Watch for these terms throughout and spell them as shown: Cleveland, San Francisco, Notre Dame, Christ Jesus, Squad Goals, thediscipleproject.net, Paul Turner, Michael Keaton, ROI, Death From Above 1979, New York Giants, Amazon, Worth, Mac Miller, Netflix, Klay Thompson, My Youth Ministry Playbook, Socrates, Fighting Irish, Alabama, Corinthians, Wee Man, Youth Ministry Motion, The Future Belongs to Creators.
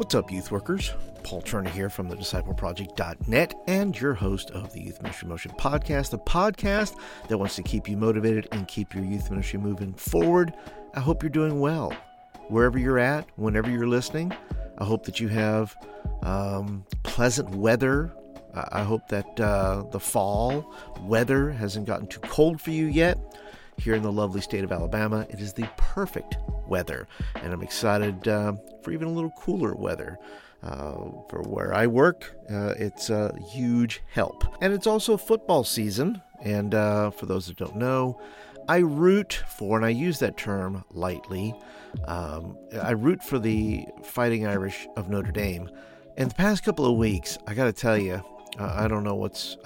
What's up, youth workers? Paul Turner here from thediscipleproject.net and your host of the Youth Ministry Motion podcast, the podcast that wants to keep you motivated and keep your youth ministry moving forward. I hope you're doing well. Wherever you're at, whenever you're listening, I hope that you have pleasant weather. I hope that the fall weather hasn't gotten too cold for you yet. Here in the lovely state of Alabama, it is the perfect weather, and I'm excited for even a little cooler weather. For where I work, it's a huge help. And it's also football season, and for those that don't know, I root for, and I use that term lightly, I root for the Fighting Irish of Notre Dame. And the past couple of weeks, I got to tell you, I don't know what's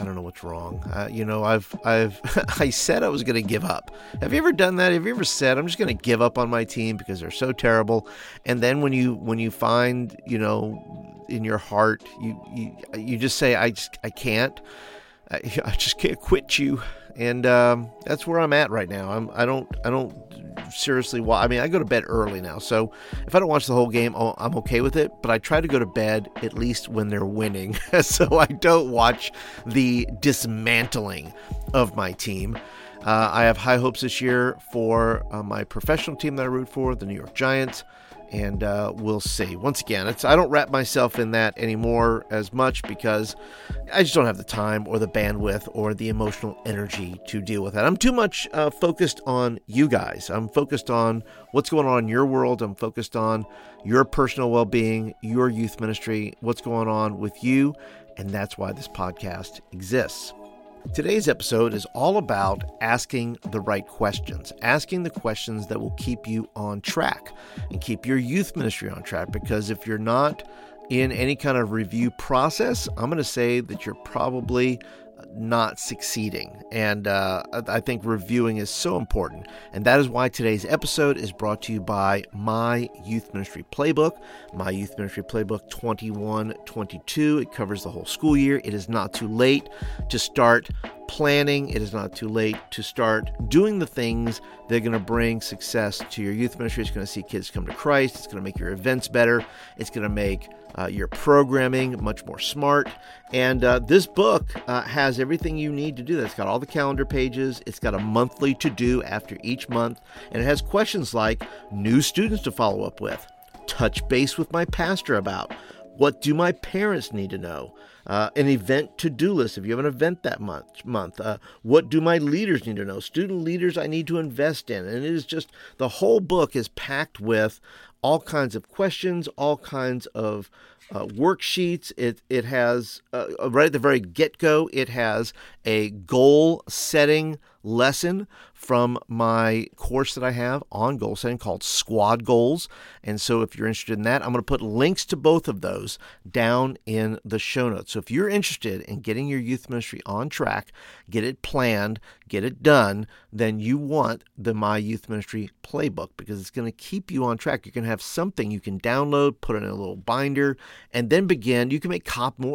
wrong. I said I was going to give up. Have you ever done that? Have you ever said I'm just going to give up on my team because they're so terrible? And then when you find, in your heart, you just say I just can't quit you. And that's where I'm at right now. I don't seriously watch. I mean, I go to bed early now, so if I don't watch the whole game, I'm okay with it. But I try to go to bed at least when they're winning, so I don't watch the dismantling of my team. I have high hopes this year for my professional team that I root for, the New York Giants, and we'll see. Once again, I don't wrap myself in that anymore as much because I just don't have the time or the bandwidth or the emotional energy to deal with that. I'm too much focused on you guys. I'm focused on what's going on in your world. I'm focused on your personal well-being, your youth ministry, what's going on with you, and that's why this podcast exists. Today's episode is all about asking the right questions, asking the questions that will keep you on track and keep your youth ministry on track. Because if you're not in any kind of review process, I'm going to say that you're probably not succeeding. And I think reviewing is so important. And that is why today's episode is brought to you by My Youth Ministry Playbook, My Youth Ministry Playbook 21-22. It covers the whole school year. It is not too late to start planning. It is not too late to start doing the things that are going to bring success to your youth ministry. It's going to see kids come to Christ. It's going to make your events better. It's going to make your programming much more smart. And this book has everything you need to do that. It's got all the calendar pages. It's got a monthly to-do after each month. And it has questions like new students to follow up with, touch base with my pastor about, what do my parents need to know? An event to-do list, if you have an event that month. What do my leaders need to know? Student leaders I need to invest in. And it is just, the whole book is packed with all kinds of questions, all kinds of worksheets. It has, right at the very get-go, it has a goal-setting lesson from my course that I have on goal setting called Squad Goals. And so if you're interested in that, I'm going to put links to both of those down in the show notes. So if you're interested in getting your youth ministry on track, get it planned, get it done, then you want the My Youth Ministry Playbook because it's going to keep you on track. You're going to have something you can download, put in a little binder, and then begin. You can make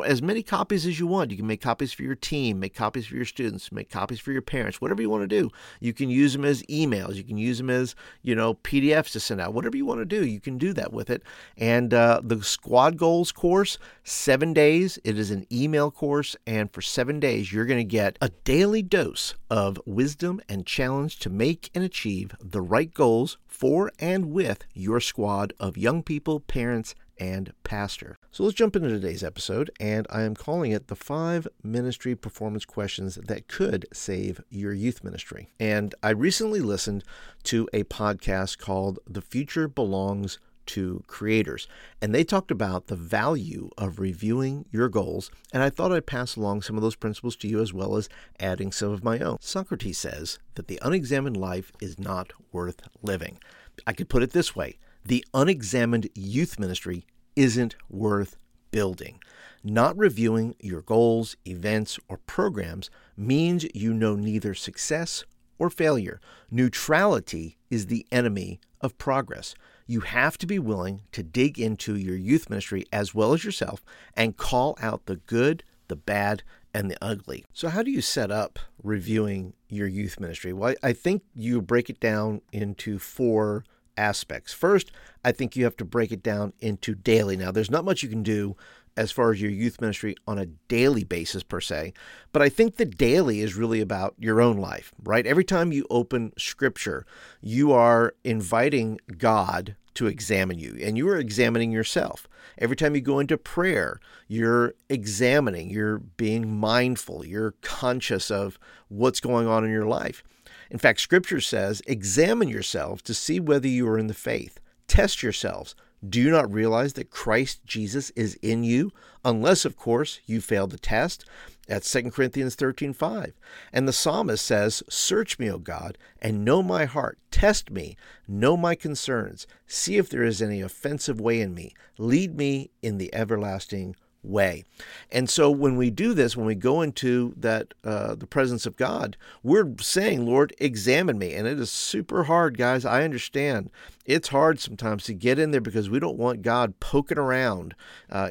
as many copies as you want. You can make copies for your team, make copies for your students, make copies for your parents, whatever you want to do. You can use them as emails. You can use them as, PDFs to send out. Whatever you want to do, you can do that with it. And the Squad Goals course, 7 days. It is an email course. And for 7 days, you're going to get a daily dose of wisdom and challenge to make and achieve the right goals for and with your squad of young people, parents, and pastor. So let's jump into today's episode, and I am calling it the 5 ministry performance questions that could save your youth ministry. And I recently listened to a podcast called The Future Belongs to Creators, and they talked about the value of reviewing your goals, and I thought I'd pass along some of those principles to you as well as adding some of my own. Socrates says that the unexamined life is not worth living. I could put it this way. The unexamined youth ministry isn't worth building. Not reviewing your goals, events, or programs means you know neither success or failure. Neutrality is the enemy of progress. You have to be willing to dig into your youth ministry as well as yourself and call out the good, the bad, and the ugly. So how do you set up reviewing your youth ministry? Well, I think you break it down into 4 aspects. First, I think you have to break it down into daily. Now, there's not much you can do as far as your youth ministry on a daily basis per se, but I think the daily is really about your own life, right? Every time you open Scripture, you are inviting God to examine you, and you are examining yourself. Every time you go into prayer, you're examining, you're being mindful, you're conscious of what's going on in your life. In fact, Scripture says, examine yourselves to see whether you are in the faith. Test yourselves. Do you not realize that Christ Jesus is in you? Unless, of course, you fail the test. That's 2 Corinthians 13:5. And the psalmist says, search me, O God, and know my heart. Test me, know my concerns. See if there is any offensive way in me. Lead me in the everlasting way. And so when we do this, when we go into that the presence of God, we're saying, Lord, examine me. And it is super hard, guys. I understand. It's hard sometimes to get in there because we don't want God poking around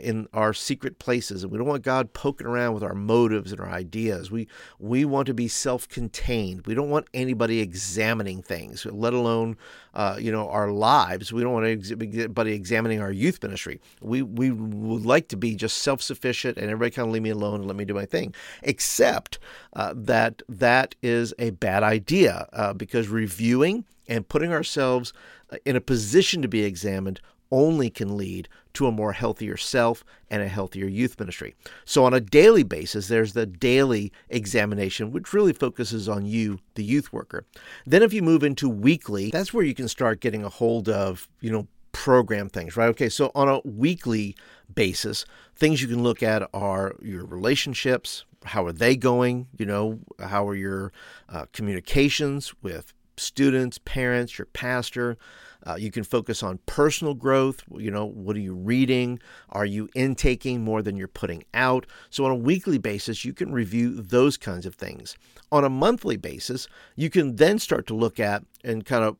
in our secret places. And we don't want God poking around with our motives and our ideas. We want to be self-contained. We don't want anybody examining things, let alone our lives. We don't want anybody examining our youth ministry. We would like to be just self-sufficient and everybody kind of leave me alone and let me do my thing, except that is a bad idea because reviewing and putting ourselves in a position to be examined only can lead to a more healthier self and a healthier youth ministry. So on a daily basis, there's the daily examination, which really focuses on you, the youth worker. Then if you move into weekly, that's where you can start getting a hold of, program things, right? Okay, so on a weekly basis, things you can look at are your relationships. How are they going? How are your communications with students, parents, your pastor? You can focus on personal growth. What are you reading? Are you intaking more than you're putting out? So on a weekly basis, you can review those kinds of things. On a monthly basis, you can then start to look at and kind of,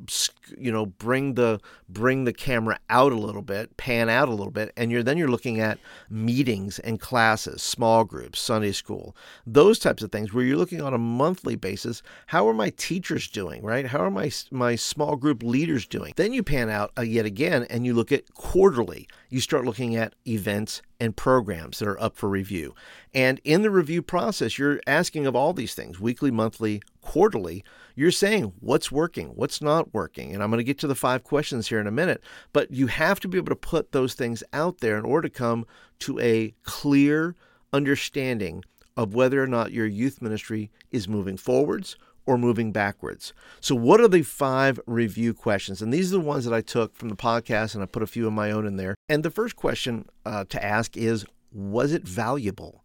bring the camera out a little bit, pan out a little bit, and you're looking at meetings and classes, small groups, Sunday school, those types of things where you're looking on a monthly basis. How are my teachers doing, right? How are my small group leaders doing? Then you pan out yet again and you look at quarterly. You start looking at events and programs that are up for review. And in the review process, you're asking of all these things, weekly, monthly, quarterly, you're saying what's working, what's not working. And I'm going to get to the 5 questions here in a minute, but you have to be able to put those things out there in order to come to a clear understanding of whether or not your youth ministry is moving forwards or moving backwards. So what are the 5 review questions? And these are the ones that I took from the podcast, and I put a few of my own in there. And the first question to ask is, was it valuable?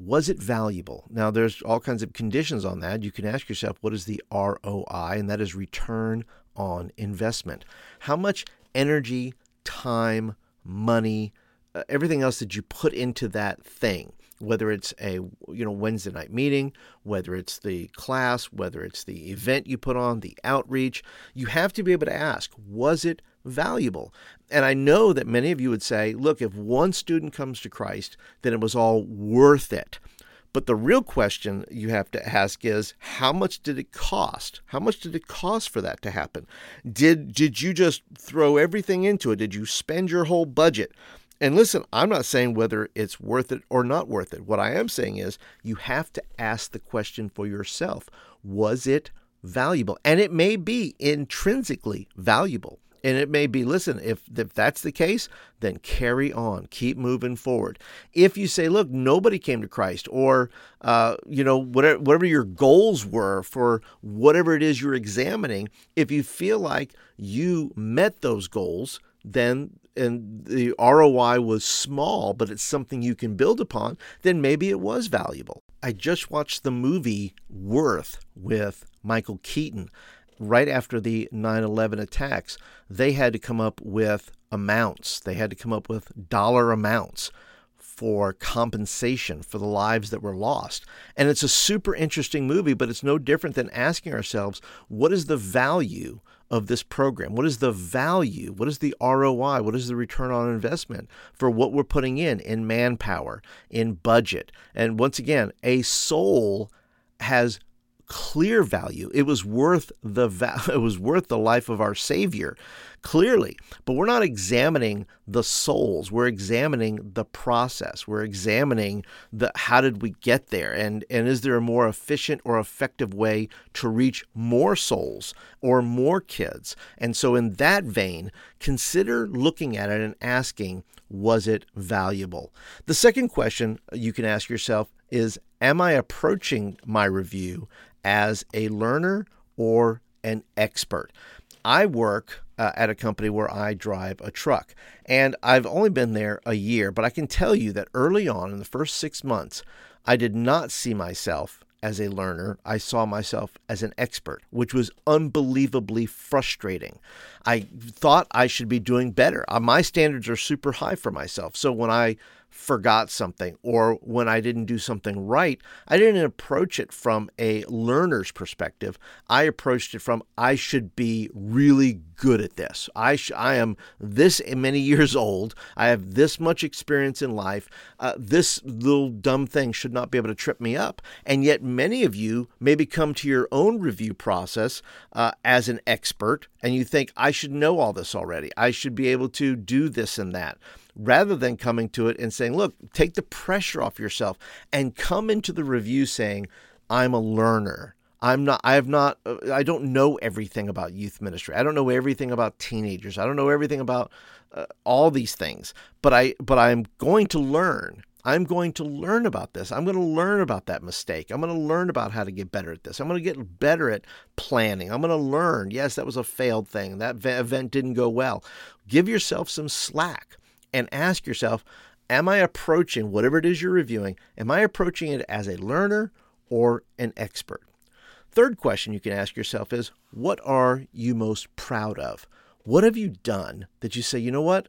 Was it valuable? Now, there's all kinds of conditions on that. You can ask yourself, what is the ROI? And that is return on investment. How much energy, time, money, everything else that you put into that thing, whether it's a Wednesday night meeting, whether it's the class, whether it's the event you put on, the outreach, you have to be able to ask, was it valuable? And I know that many of you would say, look, if one student comes to Christ, then it was all worth it. But the real question you have to ask is, how much did it cost? How much did it cost for that to happen? Did you just throw everything into it? Did you spend your whole budget? And listen, I'm not saying whether it's worth it or not worth it. What I am saying is you have to ask the question for yourself. Was it valuable? And it may be intrinsically valuable. And it may be, listen, if that's the case, then carry on. Keep moving forward. If you say, look, nobody came to Christ, or, whatever your goals were for whatever it is you're examining, if you feel like you met those goals, and the ROI was small, but it's something you can build upon, then maybe it was valuable. I just watched the movie Worth with Michael Keaton. Right after the 9/11 attacks, they had to come up with amounts. They had to come up with dollar amounts for compensation for the lives that were lost. And it's a super interesting movie, but it's no different than asking ourselves, what is the value of this program? What is the value? What is the ROI? What is the return on investment for what we're putting in manpower, in budget? And once again, a soul has clear value. It was worth the life of our Savior, clearly. But we're not examining the souls. We're examining the process. We're examining the how did we get there, and is there a more efficient or effective way to reach more souls or more kids? And so in that vein, consider looking at it and asking, was it valuable? The second question you can ask yourself is, am I approaching my review as a learner or an expert? I work at a company where I drive a truck, and I've only been there a year, but I can tell you that early on in the first 6 months, I did not see myself as a learner. I saw myself as an expert, which was unbelievably frustrating. I thought I should be doing better. My standards are super high for myself. So when I forgot something or when I didn't do something right, I didn't approach it from a learner's perspective. I approached it from, I should be really good at this. I am this many years old. I have this much experience in life. This little dumb thing should not be able to trip me up. And yet many of you maybe come to your own review process as an expert, and you think, I should know all this already. I should be able to do this and that, rather than coming to it and saying, look, take the pressure off yourself and come into the review saying, I'm a learner. I don't know everything about youth ministry. I don't know everything about teenagers. I don't know everything about all these things, but I'm going to learn. I'm going to learn about this. I'm going to learn about that mistake. I'm going to learn about how to get better at this. I'm going to get better at planning. I'm going to learn, yes, that was a failed thing. That event didn't go well. Give yourself some slack and ask yourself, am I approaching whatever it is you're reviewing? Am I approaching it as a learner or an expert? Third question you can ask yourself is, what are you most proud of? What have you done that you say, you know what?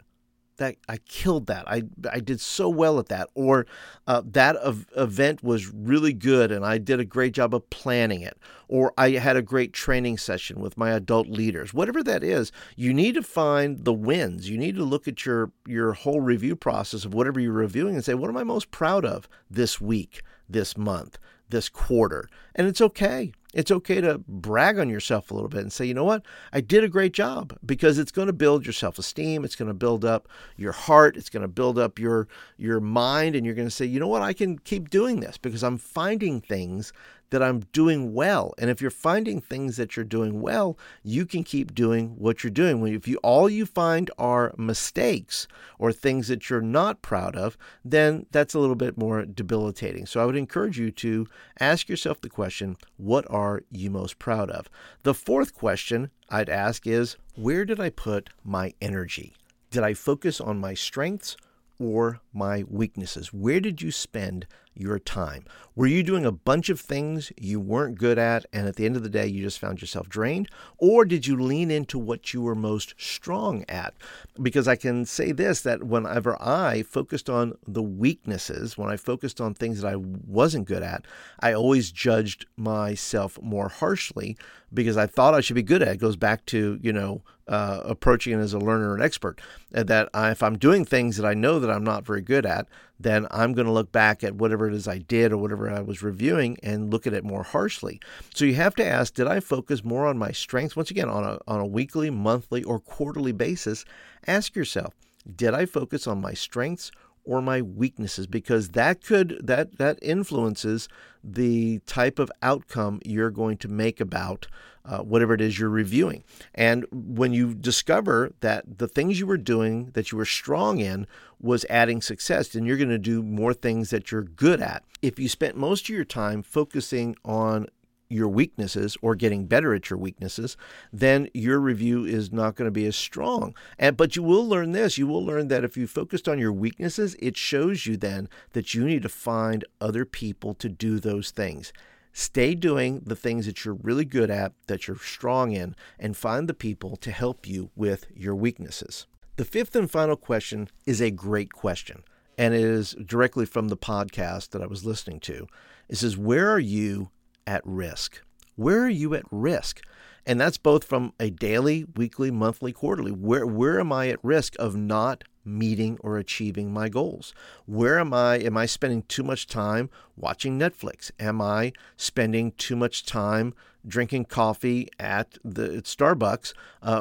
That I killed that. I did so well at that, or that event was really good and I did a great job of planning it, or I had a great training session with my adult leaders. Whatever that is, you need to find the wins. You need to look at your whole review process of whatever you're reviewing and say, what am I most proud of this week, this month, this quarter? And it's okay. It's okay to brag on yourself a little bit and say, you know what, I did a great job, because it's going to build your self-esteem. It's going to build up your heart. It's going to build up your mind. And you're going to say, you know what, I can keep doing this because I'm finding things that I'm doing well. And if you're finding things that you're doing well, you can keep doing what you're doing. If you all you find are mistakes or things that you're not proud of, then that's a little bit more debilitating. So I would encourage you to ask yourself the question, what are you most proud of? The fourth question I'd ask is, where did I put my energy? Did I focus on my strengths or my weaknesses? Where did you spend your time? Were you doing a bunch of things you weren't good at, and at the end of the day, you just found yourself drained? Or did you lean into what you were most strong at? Because I can say this, that whenever I focused on the weaknesses, when I focused on things that I wasn't good at, I always judged myself more harshly because I thought I should be good at it. It goes back to, approaching it as a learner and expert, that if I'm doing things that I know that I'm not very good at, then I'm going to look back at whatever it is I did or whatever I was reviewing and look at it more harshly. So you have to ask, did I focus more on my strengths? Once again, on a weekly, monthly, or quarterly basis, ask yourself, did I focus on my strengths or my weaknesses? Because that influences the type of outcome you're going to make about whatever it is you're reviewing. And when you discover that the things you were doing that you were strong in was adding success, then you're going to do more things that you're good at. If you spent most of your time focusing on your weaknesses or getting better at your weaknesses, then your review is not going to be as strong. But you will learn this. You will learn that if you focused on your weaknesses, it shows you then that you need to find other people to do those things. Stay doing the things that you're really good at, that you're strong in, and find the people to help you with your weaknesses. The fifth and final question is a great question, and it is directly from the podcast that I was listening to. It says, where are you at risk? Where are you at risk? And that's both from a daily, weekly, monthly, quarterly. Where am I at risk of not meeting or achieving my goals? Where am I? Am I spending too much time watching Netflix? Am I spending too much time drinking coffee at Starbucks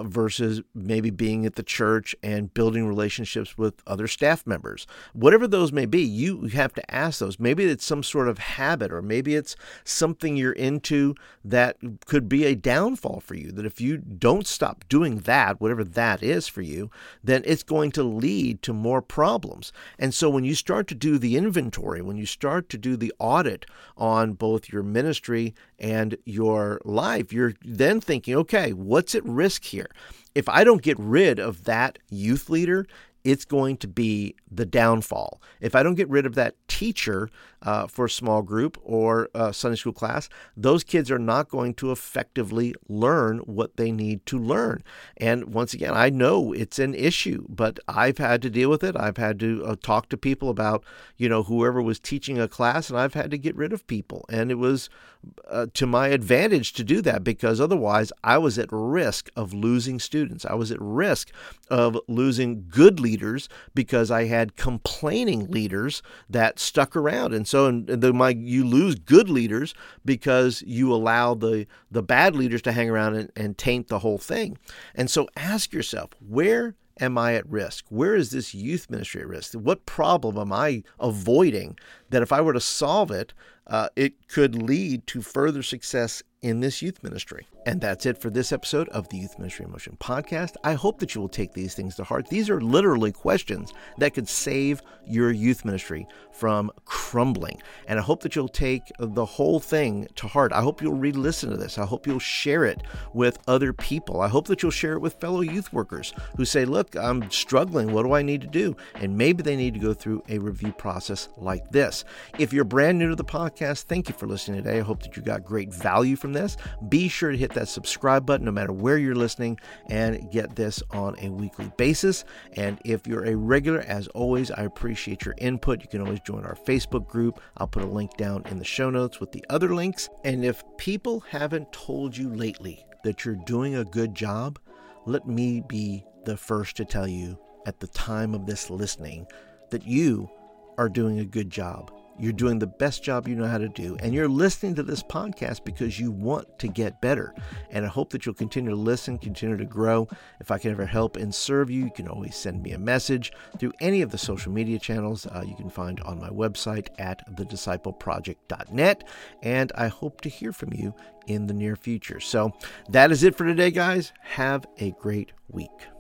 versus maybe being at the church and building relationships with other staff members? Whatever those may be, you have to ask those. Maybe it's some sort of habit, or maybe it's something you're into that could be a downfall for you, that if you don't stop doing that, whatever that is for you, then it's going to lead to more problems. And so when you start to do the inventory, when you start to do the audit on both your ministry and your life, you're then thinking, okay, what's at risk here? If I don't get rid of that youth leader, it's going to be the downfall. If I don't get rid of that teacher for a small group or Sunday school class, those kids are not going to effectively learn what they need to learn. And once again, I know it's an issue, but I've had to deal with it. I've had to talk to people about, whoever was teaching a class, and I've had to get rid of people. And it was to my advantage to do that, because otherwise I was at risk of losing students. I was at risk of losing good leaders because I had complaining leaders that stuck around. And so you lose good leaders because you allow the bad leaders to hang around and taint the whole thing. And so ask yourself, where am I at risk? Where is this youth ministry at risk? What problem am I avoiding that if I were to solve it, it could lead to further success in this youth ministry? And that's it for this episode of the Youth Ministry Motion podcast. I hope that you will take these things to heart. These are literally questions that could save your youth ministry from crumbling. And I hope that you'll take the whole thing to heart. I hope you'll re-listen to this. I hope you'll share it with other people. I hope that you'll share it with fellow youth workers who say, look, I'm struggling. What do I need to do? And maybe they need to go through a review process like this. If you're brand new to the podcast, thank you for listening today. I hope that you got great value from this. Be sure to hit that subscribe button no matter where you're listening, and get this on a weekly basis. And if you're a regular, as always, I appreciate your input. You can always join our Facebook group. I'll put a link down in the show notes with the other links. And if people haven't told you lately that you're doing a good job, let me be the first to tell you at the time of this listening that you are doing a good job. You're doing the best job you know how to do, and you're listening to this podcast because you want to get better. And I hope that you'll continue to listen, continue to grow. If I can ever help and serve you, you can always send me a message through any of the social media channels you can find on my website at thediscipleproject.net. And I hope to hear from you in the near future. So that is it for today, guys. Have a great week.